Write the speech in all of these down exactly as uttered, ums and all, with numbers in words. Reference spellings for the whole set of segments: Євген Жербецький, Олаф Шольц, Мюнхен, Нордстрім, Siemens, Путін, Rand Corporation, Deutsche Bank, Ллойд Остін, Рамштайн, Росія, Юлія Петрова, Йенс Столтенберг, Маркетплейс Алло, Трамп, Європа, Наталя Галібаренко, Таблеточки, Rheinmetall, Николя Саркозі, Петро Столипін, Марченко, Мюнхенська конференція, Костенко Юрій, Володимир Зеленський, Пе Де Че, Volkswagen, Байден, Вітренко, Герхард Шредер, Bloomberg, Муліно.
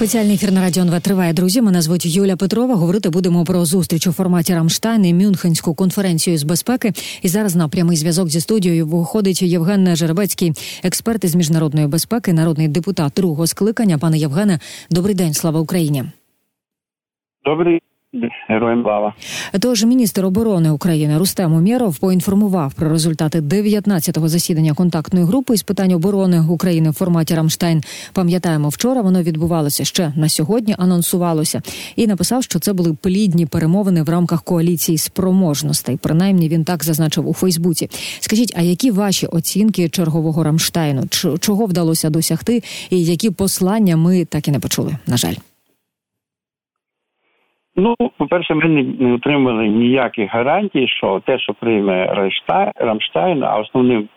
Спеціальний ефір на Радіо ен ве триває, друзі. Мене звуть Юлія Петрова. Говорити будемо про зустріч у форматі Рамштайн і Мюнхенську конференцію з безпеки. І зараз на прямий зв'язок зі студією виходить Євген Жербецький, експерт із міжнародної безпеки, народний депутат другого скликання. Пане Євгене, добрий день, слава Україні. Добрий. Героям слава. Тож міністр оборони України Рустем Умєров поінформував про результати дев'ятнадцятого засідання контактної групи з питань оборони України в форматі Рамштайн. Пам'ятаємо, вчора воно відбувалося, ще на сьогодні анонсувалося. І написав, що це були плідні перемовини в рамках коаліції спроможностей. Принаймні він так зазначив у Фейсбуці. Скажіть, а які ваші оцінки чергового Рамштайну? Чого вдалося досягти і які послання ми так і не почули, на жаль? Ну, по-перше, ми не отримали ніяких гарантій, що те, що прийме Рамштайн, а основним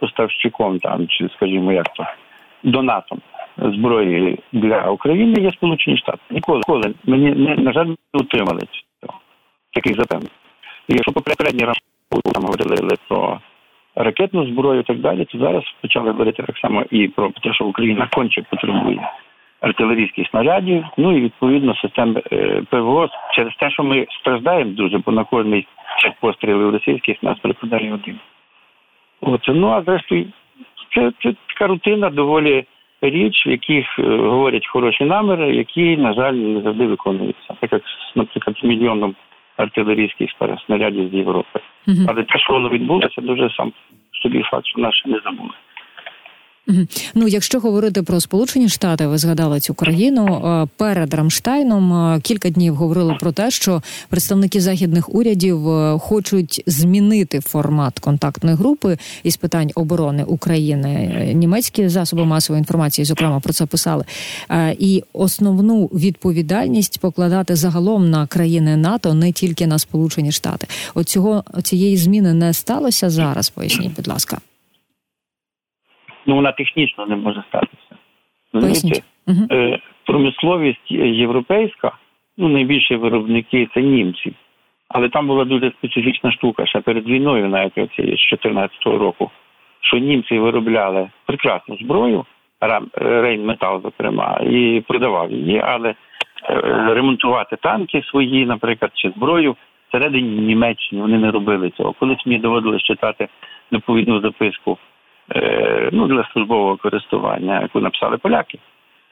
поставщиком, там, чи, скажімо, як то, донатом зброї для України є Сполучені Штати. Ніколи ми, на жаль, не отримали цього, таких запевнень. І якщо попередні Рамштайн там говорили про ракетну зброю і так далі, то зараз почали говорити так само і про те, що Україна конче потребує артилерійських снарядів, ну і, відповідно, систем ПВО. Через те, що ми страждаємо дуже, бо на кожний чек пострілів російських нас припадає один. От. Ну, а зрештою, це, це така рутина, доволі річ, в яких говорять хороші наміри, які, на жаль, не завжди виконуються. Так як, наприклад, з мільйоном артилерійських снарядів з Європи. Mm-hmm. Але те, що воно відбулося, дуже сам собі факт, що наші не забули. Ну, якщо говорити про Сполучені Штати, ви згадали цю країну, перед Рамштайном кілька днів говорили про те, що представники західних урядів хочуть змінити формат контактної групи із питань оборони України. Німецькі засоби масової інформації, зокрема, про це писали. І основну відповідальність покладати загалом на країни НАТО, не тільки на Сполучені Штати. От цього, цієї зміни не сталося зараз, поясніть, будь ласка. Ну, вона технічно не може статися. Знаєте, угу. Промисловість європейська, ну, найбільші виробники – це німці. Але там була дуже специфічна штука, ще перед війною, навіть оці, з дві тисячі чотирнадцятого року, що німці виробляли прекрасну зброю, Rheinmetall, зокрема, і продавав її, але ремонтувати танки свої, наприклад, чи зброю, всередині Німеччини вони не робили цього. Колись мені доводилось читати доповідну записку, ну, для службового користування, яку написали поляки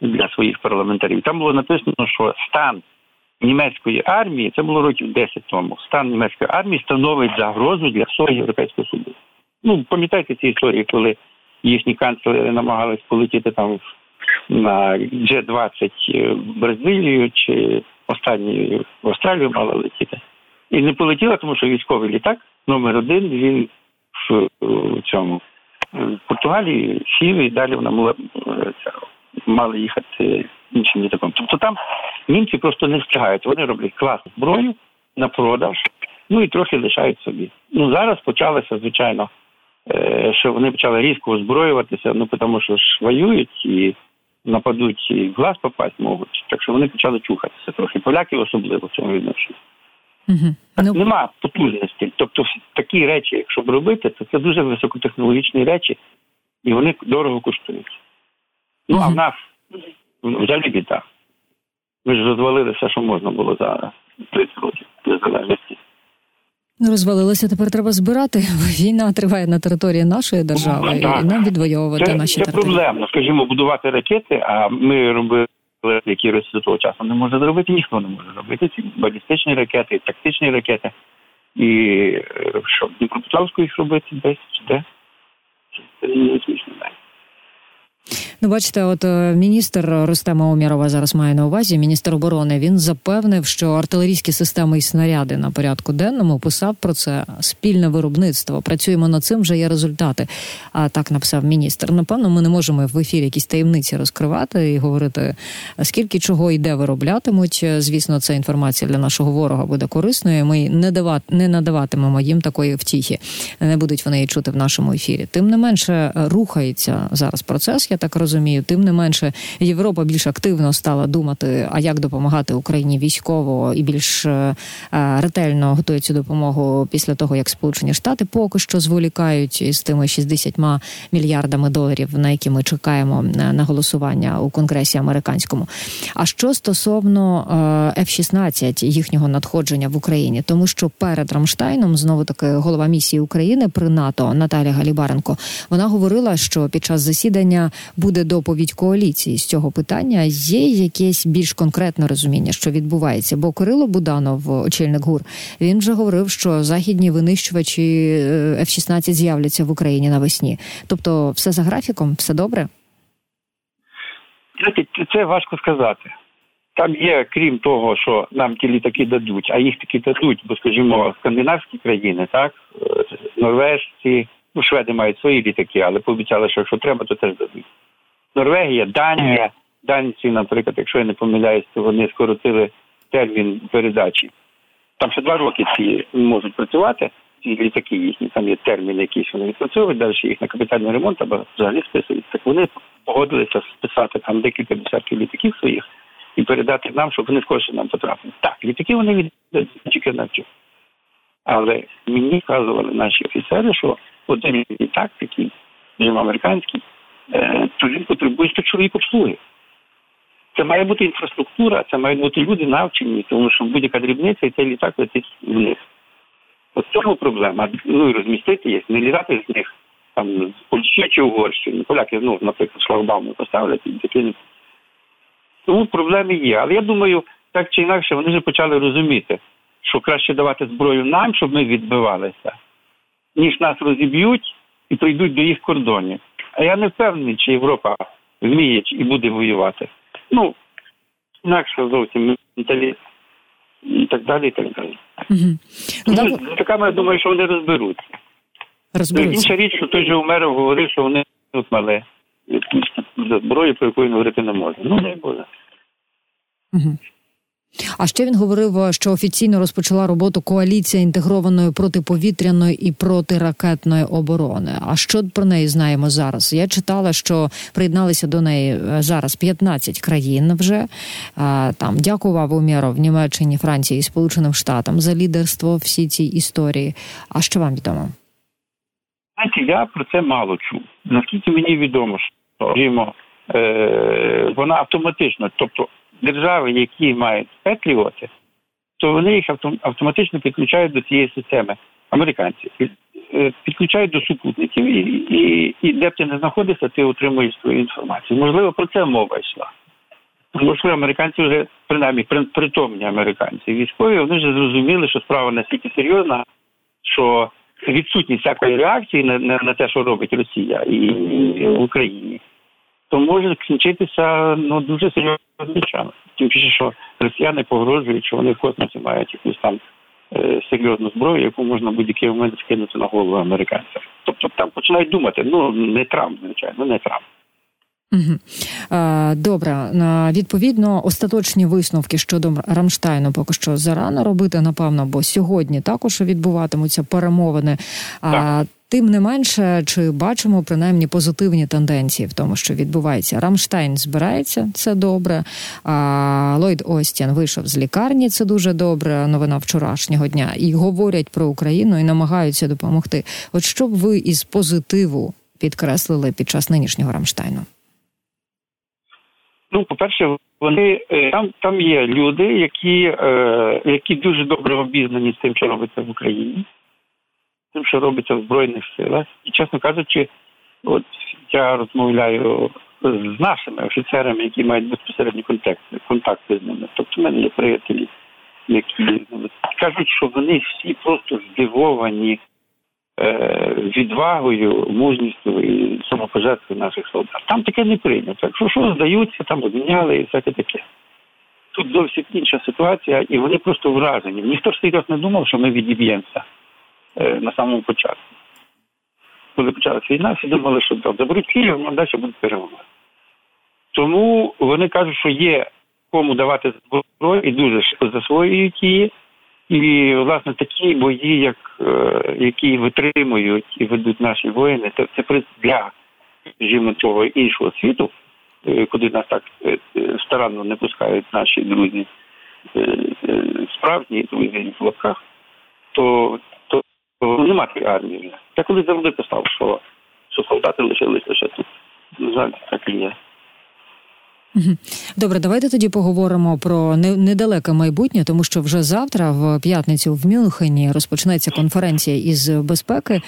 для своїх парламентарів. Там було написано, що стан німецької армії, це було років десять тому, стан німецької армії становить загрозу для всього Європейського Союзу. Ну, пам'ятаєте ці історії, коли їхні канцлери намагались полетіти там на джі двадцять в Бразилію, чи останній в Австралію мала летіти. І не полетіла, тому що військовий літак номер один, він в, в цьому в Португалії сів, і далі вона мала, мала їхати іншим літаком. Тобто там німці просто не встигають. Вони роблять класну зброю на продаж, ну і трохи лишають собі. Ну зараз почалося, звичайно, що вони почали різко озброюватися, ну тому що ж воюють і нападуть, і в глаз попасть можуть. Так що вони почали чухатися трохи. Поляки особливо в цьому відношенні. Угу. Ну... Нема потужності. Тобто такі речі, якщо б робити, то це дуже високотехнологічні речі, і вони дорого коштують. Ну, угу. А в нас взагалі біда. Ми ж розвалили все, що можна було за тридцять років незалежності. Розвалилося, тепер треба збирати. Війна триває на території нашої держави, ну, і нам відвоювати це, наші це території. Це проблемно. Скажімо, будувати ракети, а ми робили, які Росія до того часу не може зробити, ніхто не може зробити. Ці балістичні ракети, тактичні ракети. І що, в Дніпропетровську їх робити десь, чи де? Це не смішно, так. Ну, бачите, от міністр Рустема Умєрова зараз має на увазі, міністр оборони, він запевнив, що артилерійські системи і снаряди на порядку денному, писав про це спільне виробництво. Працюємо над цим, вже є результати. А так написав міністр. Напевно, ми не можемо в ефірі якісь таємниці розкривати і говорити, скільки чого і де вироблятимуть. Звісно, ця інформація для нашого ворога буде корисною. Ми не давати, не надаватимемо їм такої втіхи. Не будуть вони її чути в нашому ефірі. Тим не менше, рухається зараз процес, я так розумію. Тим не менше, Європа більш активно стала думати, а як допомагати Україні військово, і більш е, ретельно готує цю допомогу після того, як Сполучені Штати поки що зволікають із тими шістдесятьма мільярдами доларів, на які ми чекаємо на голосування у Конгресі американському. А що стосовно е, еф шістнадцять, їхнього надходження в Україні? Тому що перед Рамштайном, знову-таки, голова місії України при НАТО Наталя Галібаренко, вона говорила, що під час засідання буде доповідь коаліції з цього питання. Є якесь більш конкретне розуміння, що відбувається? Бо Кирило Буданов, очільник ГУР, він вже говорив, що західні винищувачі еф шістнадцять з'являться в Україні навесні. Тобто все за графіком? Все добре? Це важко сказати. Там є, крім того, що нам ті літаки дадуть, а їх таки дадуть, бо, скажімо, скандинавські країни, так, норвежці, ну, шведи мають свої літаки, але пообіцяли, що якщо треба, то теж дадуть. Норвегія, Данія, данці, наприклад, якщо я не помиляюсь, то вони скоротили термін передачі. Там ще два роки ці можуть працювати, ці літаки їхні, там є термін якийсь, вони відпрацьовують, далі їх на капітальний ремонт або взагалі списують. Так вони погодилися списати там декілька десятків літаків своїх і передати нам, щоб вони скоріше нам потрапили. Так, літаки вони віддають тільки навчу. Але мені вказували наші офіцери, що один літак, такий, американський, то він потребує сто чоловік обслуги. Це має бути інфраструктура, це мають бути люди навчені, тому що будь-яка дрібниця, і цей літак летить вниз. От в цьому проблема. Ну і розмістити є, не літати з них, там, з Польщі чи Угорщини. Поляки, ну, наприклад, шлагбаум поставлять, і таке не. Тому проблеми є. Але я думаю, так чи інакше, вони вже почали розуміти, що краще давати зброю нам, щоб ми відбивалися, ніж нас розіб'ють і прийдуть до їх кордонів. А я не впевнений, чи Європа вміє і буде воювати. Ну, інакше зовсім менталіт і так далі, і так далі. Угу. Ну, так... З літаками, я думаю, що вони розберуться. розберуться. Інша річ, що той же Умєров говорив, що вони мали зброю, про яку він говорити не може. Ну, не буде. Угу. А ще він говорив, що офіційно розпочала роботу коаліція інтегрованої протиповітряної і протиракетної оборони. А що про неї знаємо зараз? Я читала, що приєдналися до неї зараз п'ятнадцять країн вже. Там дякував Умєров Німеччині, Франції і Сполученим Штатам за лідерство всі цій історії. А що вам відомо? Знаєте, я про це мало чув. Наскільки мені відомо, що жимо, е- вона автоматично, тобто держави, які мають петріоти, то вони їх автоматично підключають до цієї системи. Американці підключають до супутників, і, і, і де б ти не знаходишся, ти отримуєш свою інформацію. Можливо, про це мова йшла. Тому що американці вже, принаймні, притомні американці військові, вони вже зрозуміли, що справа настільки серйозна, що відсутність всякої реакції на, на, на те, що робить Росія і, і в Україні, то може скінчитися, ну, дуже серйозними речами. Тим більше, що росіяни погрожують, що вони в космосі мають якусь там е- серйозну зброю, яку можна в будь-який момент скинути на голову американцям. Тобто там починають думати, ну, не Трамп, звичайно, не Трамп. Угу. Добре. Відповідно, остаточні висновки щодо Рамштайну поки що зарано робити, напевно, бо сьогодні також відбуватимуться перемовини. Так. Тим не менше, чи бачимо принаймні позитивні тенденції в тому, що відбувається? Рамштайн збирається, це добре. А Ллойд Остін вийшов з лікарні, це дуже добре, новина вчорашнього дня. І говорять про Україну, і намагаються допомогти. От що б ви із позитиву підкреслили під час нинішнього Рамштайну? Ну, по-перше, вони там, там є люди, які, е, які дуже добре обізнані з тим, що робиться в Україні, з тим, що робиться в Збройних силах. І, чесно кажучи, от я розмовляю з нашими офіцерами, які мають безпосередні контакти, контакти з ними. Тобто в мене є приятелі, які кажуть, що вони всі просто здивовані е, відвагою, мужністю і самопожертвою наших солдат. Там таке не прийнято. Якщо що, здаються, там обміняли і всяке таке. Тут зовсім інша ситуація, і вони просто вражені. Ніхто ж серйозно не думав, що ми відіб'ємося. На самому початку. Коли почалася війна, всі думали, що заберуть Київ, а далі будуть перемагати. Тому вони кажуть, що є кому давати зброю, і дуже засвоюють її. І, власне, такі бої, як, які витримують і ведуть наші воїни, це приз для скажімо, того іншого світу, куди нас так старанно не пускають наші друзі, справжні друзі в лапках, то, то, то нема тієї армії вже. Я колись завжди писав, що, що солдати лишились лише тут. На жаль, так і є. Добре, давайте тоді поговоримо про недалеке майбутнє, тому що вже завтра, в п'ятницю, в Мюнхені розпочнеться конференція із безпеки.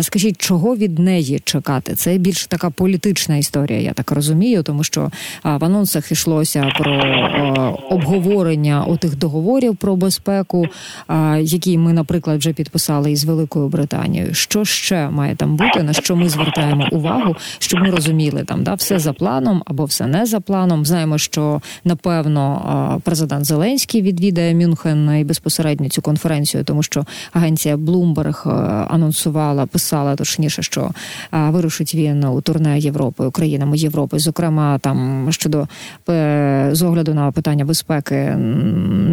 Скажіть, чого від неї чекати? Це більш така політична історія, я так розумію, тому що в анонсах йшлося про обговорення отих договорів про безпеку, які ми, наприклад, вже підписали із Великою Британією. Що ще має там бути, на що ми звертаємо увагу, щоб ми розуміли, там, да, все за планом або все не за планом? Знаємо, що, напевно, президент Зеленський відвідає Мюнхен і безпосередньо цю конференцію, тому що агенція Bloomberg анонсувала, писала, точніше, що вирушить він у турне Європи, країнами Європи. Зокрема, там щодо з огляду на питання безпеки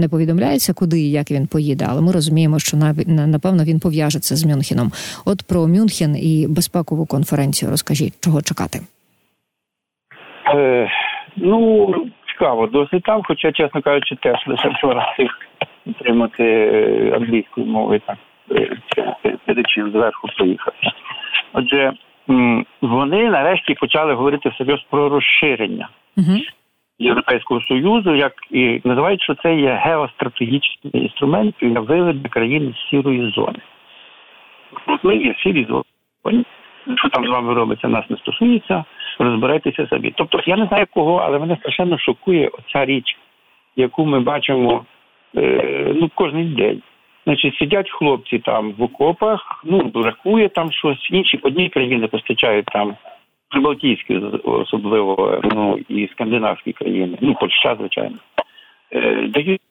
не повідомляється, куди і як він поїде, але ми розуміємо, що, напевно, він пов'яжеться з Мюнхеном. От про Мюнхен і безпекову конференцію розкажіть, чого чекати? Е... Ну, цікаво, досить там, хоча, чесно кажучи, теж лише вчора встиг підтримати англійською мовою, так, перечим зверху приїхати. Отже, вони нарешті почали говорити всерйоз про розширення uh-huh. Європейського Союзу, як і називають, що це є геостратегічний інструмент для виведення країн з сірої зони. Ми є в сірій зоні. Що там з вами робиться, нас не стосується, розбирайтеся самі. Тобто, я не знаю кого, але мене страшенно шокує оця річ, яку ми бачимо е, ну, кожен день. Значить, сидять хлопці там в окопах, ну, бракує там щось, інші одні країни постачають там, прибалтійські особливо, ну, і скандинавські країни, ну, Польща, звичайно, е, дають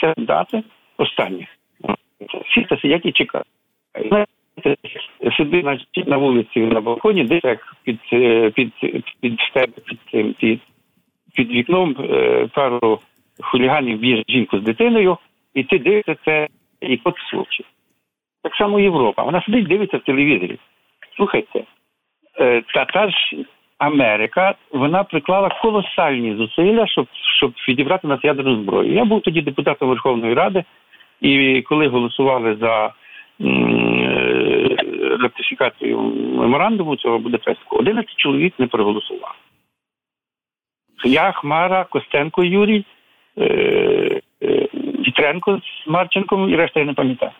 це дати останніх. Всі це сидять і чекають. Сиди на вулиці, на балконі, десь як під, під, під, під, під, під вікном пару хуліганів б'є жінку з дитиною, і ти дивишся це і кот в очі. Так само Європа. Вона сидить, дивиться в телевізорі. Слухайте, та, та ж Америка, вона приклала колосальні зусилля, щоб, щоб відібрати нас ядерну зброю. Я був тоді депутатом Верховної Ради, і коли голосували за ратифікацію меморандуму цього Будапештського, одинадцять чоловік не проголосував. Я, Хмара, Костенко Юрій, Вітренко з Марченком і решта я не пам'ятаю.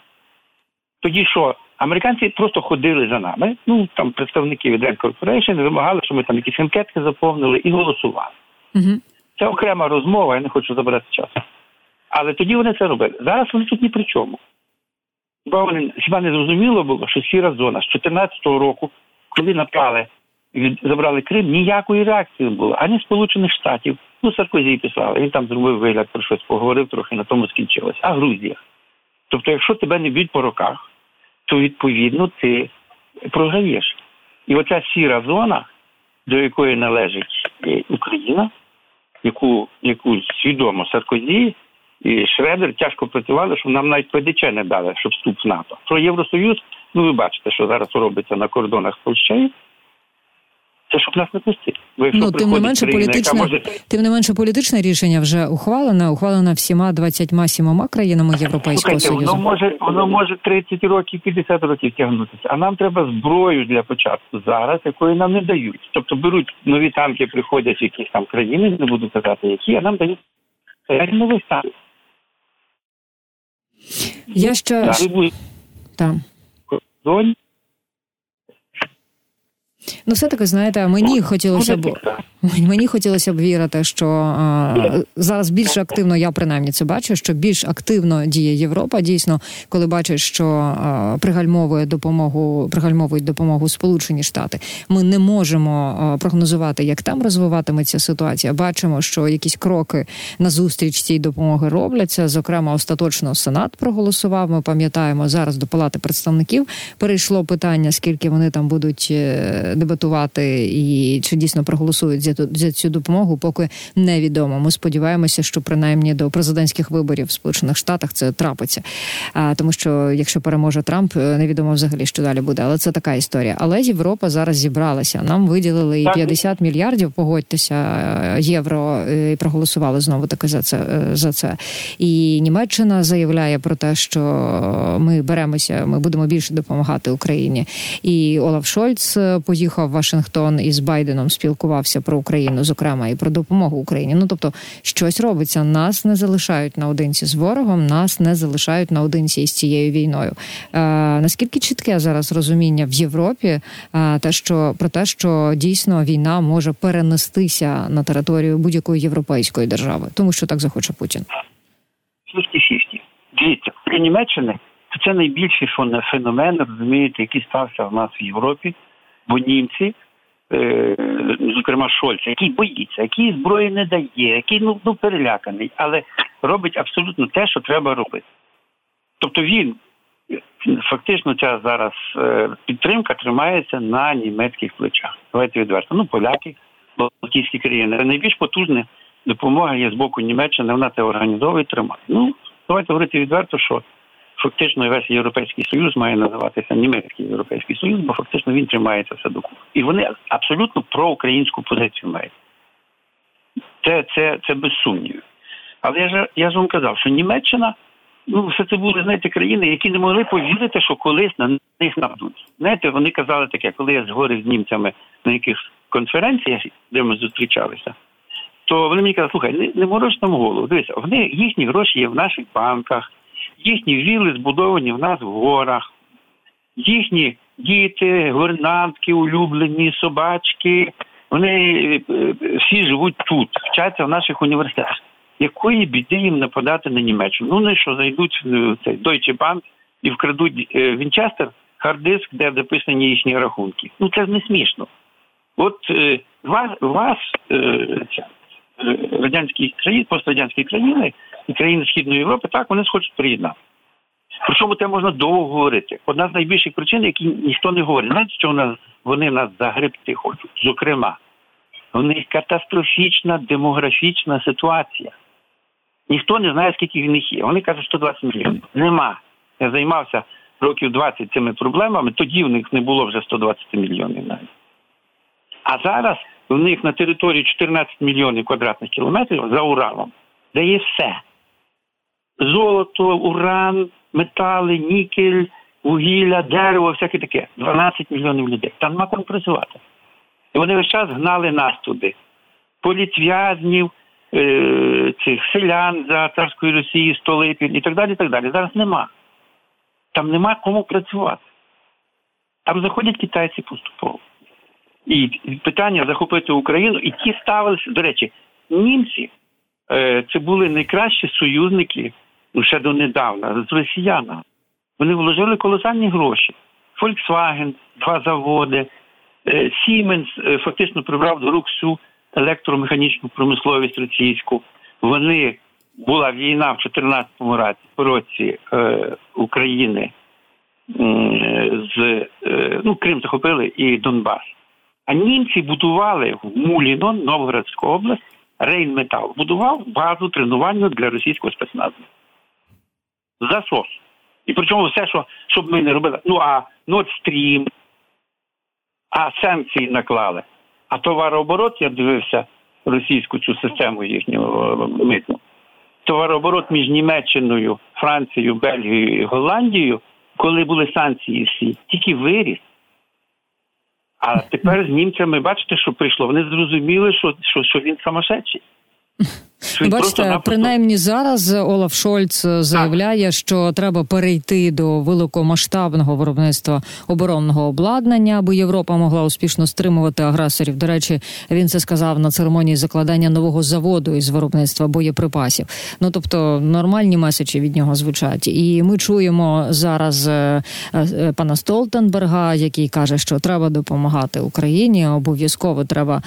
Тоді що? Американці просто ходили за нами, ну, там представники від Rand Corporation вимагали, що ми там якісь анкетки заповнили і голосували. Угу. Це окрема розмова, я не хочу забирати часу. Але тоді вони це робили. Зараз вони тут ні при чому. Хіба не зрозуміло було, що сіра зона з чотирнадцятого року, коли напали, від, забрали Крим, ніякої реакції не було. Ані Сполучених Штатів, ну Саркозі писали, він там зробив вигляд про щось, поговорив трохи, на тому скінчилось. А Грузія. Тобто, якщо тебе не б'ють по руках, то, відповідно, ти програєш. І оця сіра зона, до якої належить Україна, яку, яку свідомо Саркозі, і Шредер тяжко працювали, щоб нам навіть Пе Де Че не дали, щоб вступ в НАТО. Про Євросоюз, ну ви бачите, що зараз робиться на кордонах з Польщею, це щоб нас не пустити. Бо, ну, тим, не менше, країна, може... тим не менше політичне рішення вже ухвалене, ухвалене всіма двадцятьма сімома країнами Європейського Слухайте, Союзу. Воно може, воно може тридцять років, п'ятдесят років тягнутися, а нам треба зброю для початку зараз, якої нам не дають. Тобто беруть нові танки, приходять якісь там країни, не буду казати які, а нам дають новий танк. Я ще... Там. Ну, все-таки, знаєте, мені хотілося б... Мені хотілося б вірити, що а, зараз більш активно, я принаймні це бачу, що більш активно діє Європа, дійсно, коли бачить, що а, пригальмовує допомогу, пригальмовують допомогу Сполучені Штати. Ми не можемо а, прогнозувати, як там розвиватиметься ситуація. Бачимо, що якісь кроки назустріч цій допомоги робляться. Зокрема, остаточно Сенат проголосував. Ми пам'ятаємо, зараз до Палати представників перейшло питання, скільки вони там будуть дебатувати і чи дійсно проголосують за, за цю допомогу, поки невідомо. Ми сподіваємося, що принаймні до президентських виборів в Сполучених Штатах це трапиться. А, тому що якщо переможе Трамп, невідомо взагалі, що далі буде. Але це така історія. Але Європа зараз зібралася. Нам виділили і п'ятдесят мільярдів, погодьтеся, євро, і проголосували знову таки за це, за це. І Німеччина заявляє про те, що ми беремося, ми будемо більше допомагати Україні. І Олаф Шольц поїхав в Вашингтон і з Байденом спілкувався про Україну, зокрема, і про допомогу Україні. Ну, тобто, щось робиться. Нас не залишають наодинці з ворогом, нас не залишають наодинці із цією війною. Е, наскільки чітке зараз розуміння в Європі е, те, що, про те, що дійсно війна може перенестися на територію будь-якої європейської держави, тому що так захоче Путін? п'ятдесят на п'ятдесят. Дивіться, для Німеччини це найбільший феномен, розумієте, який стався в нас в Європі, бо німці, зокрема Шольц, який боїться, який зброї не дає, який ну, ну, переляканий, але робить абсолютно те, що треба робити. Тобто він, фактично ця зараз підтримка тримається на німецьких плечах. Давайте відверто. Ну, поляки, балтійські країни. Найбільш потужна допомога є з боку Німеччини, вона це організовує і тримає. Ну, давайте говорити відверто, що фактично весь Європейський Союз має називатися Німецький Європейський Союз, бо фактично він тримається все докупи. І вони абсолютно проукраїнську позицію мають. Це, це, це без сумнівів. Але я ж, я ж вам казав, що Німеччина, ну, все це були, знаєте, країни, які не могли повірити, що колись на них нападуть. Знаєте, вони казали таке, коли я зговорив з німцями на якихось конференціях, де ми зустрічалися, то вони мені казали, слухай, не, не мороч нам голову, дивися, вони, їхні гроші є в наших банках, їхні вілли збудовані в нас в горах, їхні діти, гувернантки, улюблені, собачки, вони всі живуть тут, вчаться в наших університетах. Якої біди їм нападати на Німеччину? Ну, не що зайдуть в цей Deutsche Bank і вкрадуть Вінчестер, хард-диск, де записані їхні рахунки. Ну, це не смішно. От вас, вас радянські країни, пострадянські країни і країни Східної Європи, так, вони схочуть приєднати. Про що те можна довго говорити? Одна з найбільших причин, які ніхто не говорить. Знаєте, що вони нас загребти хочуть? Зокрема, у них катастрофічна демографічна ситуація. Ніхто не знає, скільки в них є. Вони кажуть, сто двадцять мільйонів. Нема. Я займався років двадцять цими проблемами, тоді в них не було вже сто двадцять мільйонів навіть. А зараз в них на території чотирнадцять мільйонів квадратних кілометрів за Уралом, де є все. Золото, уран, метали, нікель, вугілля, дерево, всяке таке. дванадцять мільйонів людей. Там нема кому працювати. І вони весь час гнали нас туди. Політв'язнів, е- цих селян за царської Росії, Столипін і так далі, і так далі. Зараз нема. Там нема кому працювати. Там заходять китайці поступово. І питання захопити Україну, і ті ставилися, до речі, німці, е- це були найкращі союзники, ну ще донедавна, з росіянами. Вони вложили колосальні гроші. Volkswagen, два заводи, Siemens фактично прибрав до рук всю електромеханічну промисловість російську. Вони, була війна в чотирнадцятому році е, України е, з е, ну, Крим захопили і Донбас. А німці будували в Муліно, Новгородська область, Rheinmetall будував базу тренувальну для російського спецназу. Засос. І причому все, що, що б ми не робили. Ну, а Нордстрім, а санкції наклали. А товарооборот, я дивився російську цю систему їхнього митну, товарооборот між Німеччиною, Францією, Бельгією і Голландією, коли були санкції всі, тільки виріс. А тепер з німцями, бачите, що прийшло? Вони зрозуміли, що, що, що він сумасшедший. Бачите, принаймні зараз Олаф Шольц заявляє, що треба перейти до великомасштабного виробництва оборонного обладнання, аби Європа могла успішно стримувати агресорів. До речі, він це сказав на церемонії закладання нового заводу із виробництва боєприпасів. Ну, тобто, нормальні меседжі від нього звучать. І ми чуємо зараз пана Столтенберга, який каже, що треба допомагати Україні, обов'язково треба,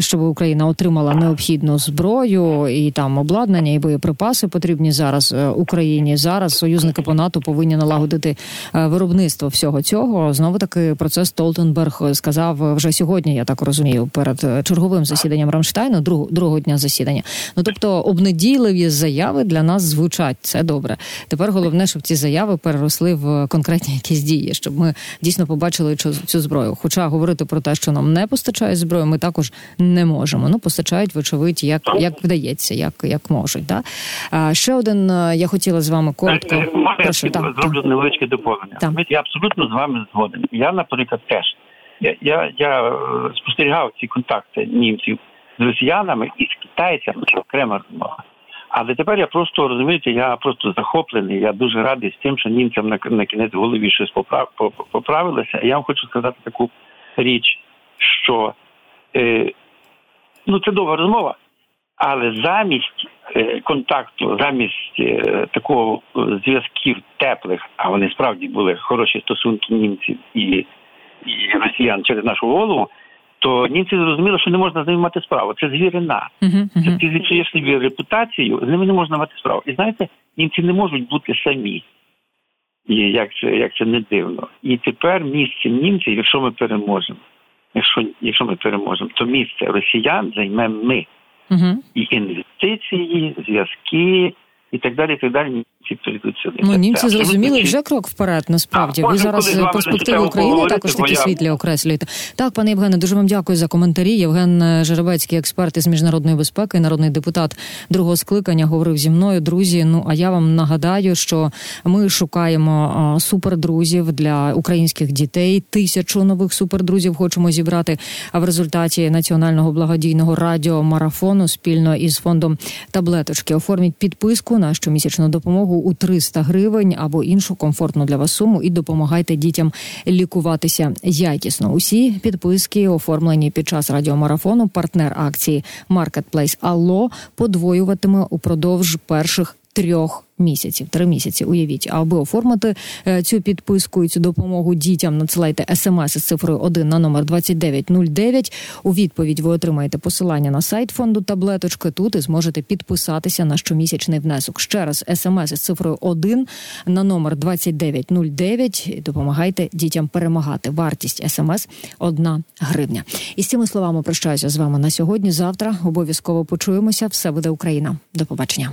щоб Україна отримала необхідну зброю. зброю, і там обладнання, і боєприпаси потрібні зараз Україні. Зараз союзники по НАТО повинні налагодити виробництво всього цього. Знову таки про це Столтенберг сказав вже сьогодні, я так розумію, перед черговим засіданням Рамштайну, друг, другого дня засідання. Ну, тобто, обнедійливі заяви для нас звучать. Це добре. Тепер головне, щоб ці заяви переросли в конкретні якісь дії, щоб ми дійсно побачили цю, цю зброю. Хоча говорити про те, що нам не постачають зброю, ми також не можемо. Ну, постачають, вочевидь, як, як вдається, як, як можуть. Да? А, ще один, я хотіла з вами коротко... Прошу, я зроблю невеличке доповнення. Я абсолютно з вами згоден. Я, наприклад, теж. Я, я, я спостерігав ці контакти німців з росіянами і з китайцями, окрема розмова. Але тепер я просто, розумієте, я просто захоплений, я дуже радий з тим, що німцям на, на кінець в голові щось поправ, поправилося. Я вам хочу сказати таку річ, що е, ну це довга розмова, але замість е, контакту, замість е, такого зв'язків теплих, а вони справді були хороші стосунки німців і, і росіян через нашу голову, то німці зрозуміли, що не можна з ними мати справу. Це звірина. Uh-huh, uh-huh. Це ти відчуєш собі репутацію, з ними не можна мати справу. І знаєте, німці не можуть бути самі. І як це, як це не дивно. І тепер місце німців, якщо ми переможемо, якщо, якщо ми переможемо, то місце росіян займемо ми. Uh-huh. І інвестиції, зв'язки, і так далі, і так далі. Ну, німці зрозуміли вже крок вперед, насправді. А, ви зараз перспективи України також такі я... світлі окреслюєте. Так, пане Євгене, дуже вам дякую за коментарі. Євген Жербецький, експерт із міжнародної безпеки, народний депутат другого скликання, говорив зі мною. Друзі, ну, а я вам нагадаю, що ми шукаємо супердрузів для українських дітей. Тисячу нових супердрузів хочемо зібрати в результаті національного благодійного радіомарафону спільно із фондом «Таблеточки». Оформіть підписку на щомісячну допомогу у триста гривень або іншу комфортну для вас суму і допомагайте дітям лікуватися якісно. Усі підписки, оформлені під час радіомарафону, партнер акції «Маркетплейс Алло» подвоюватиме упродовж перших трьох місяців. Три місяці, уявіть. Аби оформити цю підписку і цю допомогу дітям, надсилайте смс із цифрою один на номер двадцять дев'ять нуль дев'ять. У відповідь ви отримаєте посилання на сайт фонду «Таблеточки». Тут і зможете підписатися на щомісячний внесок. Ще раз, смс із цифрою один на номер двадцять дев'ять нуль дев'ять. Допомагайте дітям перемагати. Вартість смс – одна гривня. І з цими словами прощаюся з вами на сьогодні. Завтра обов'язково почуємося. Все буде Україна. До побачення.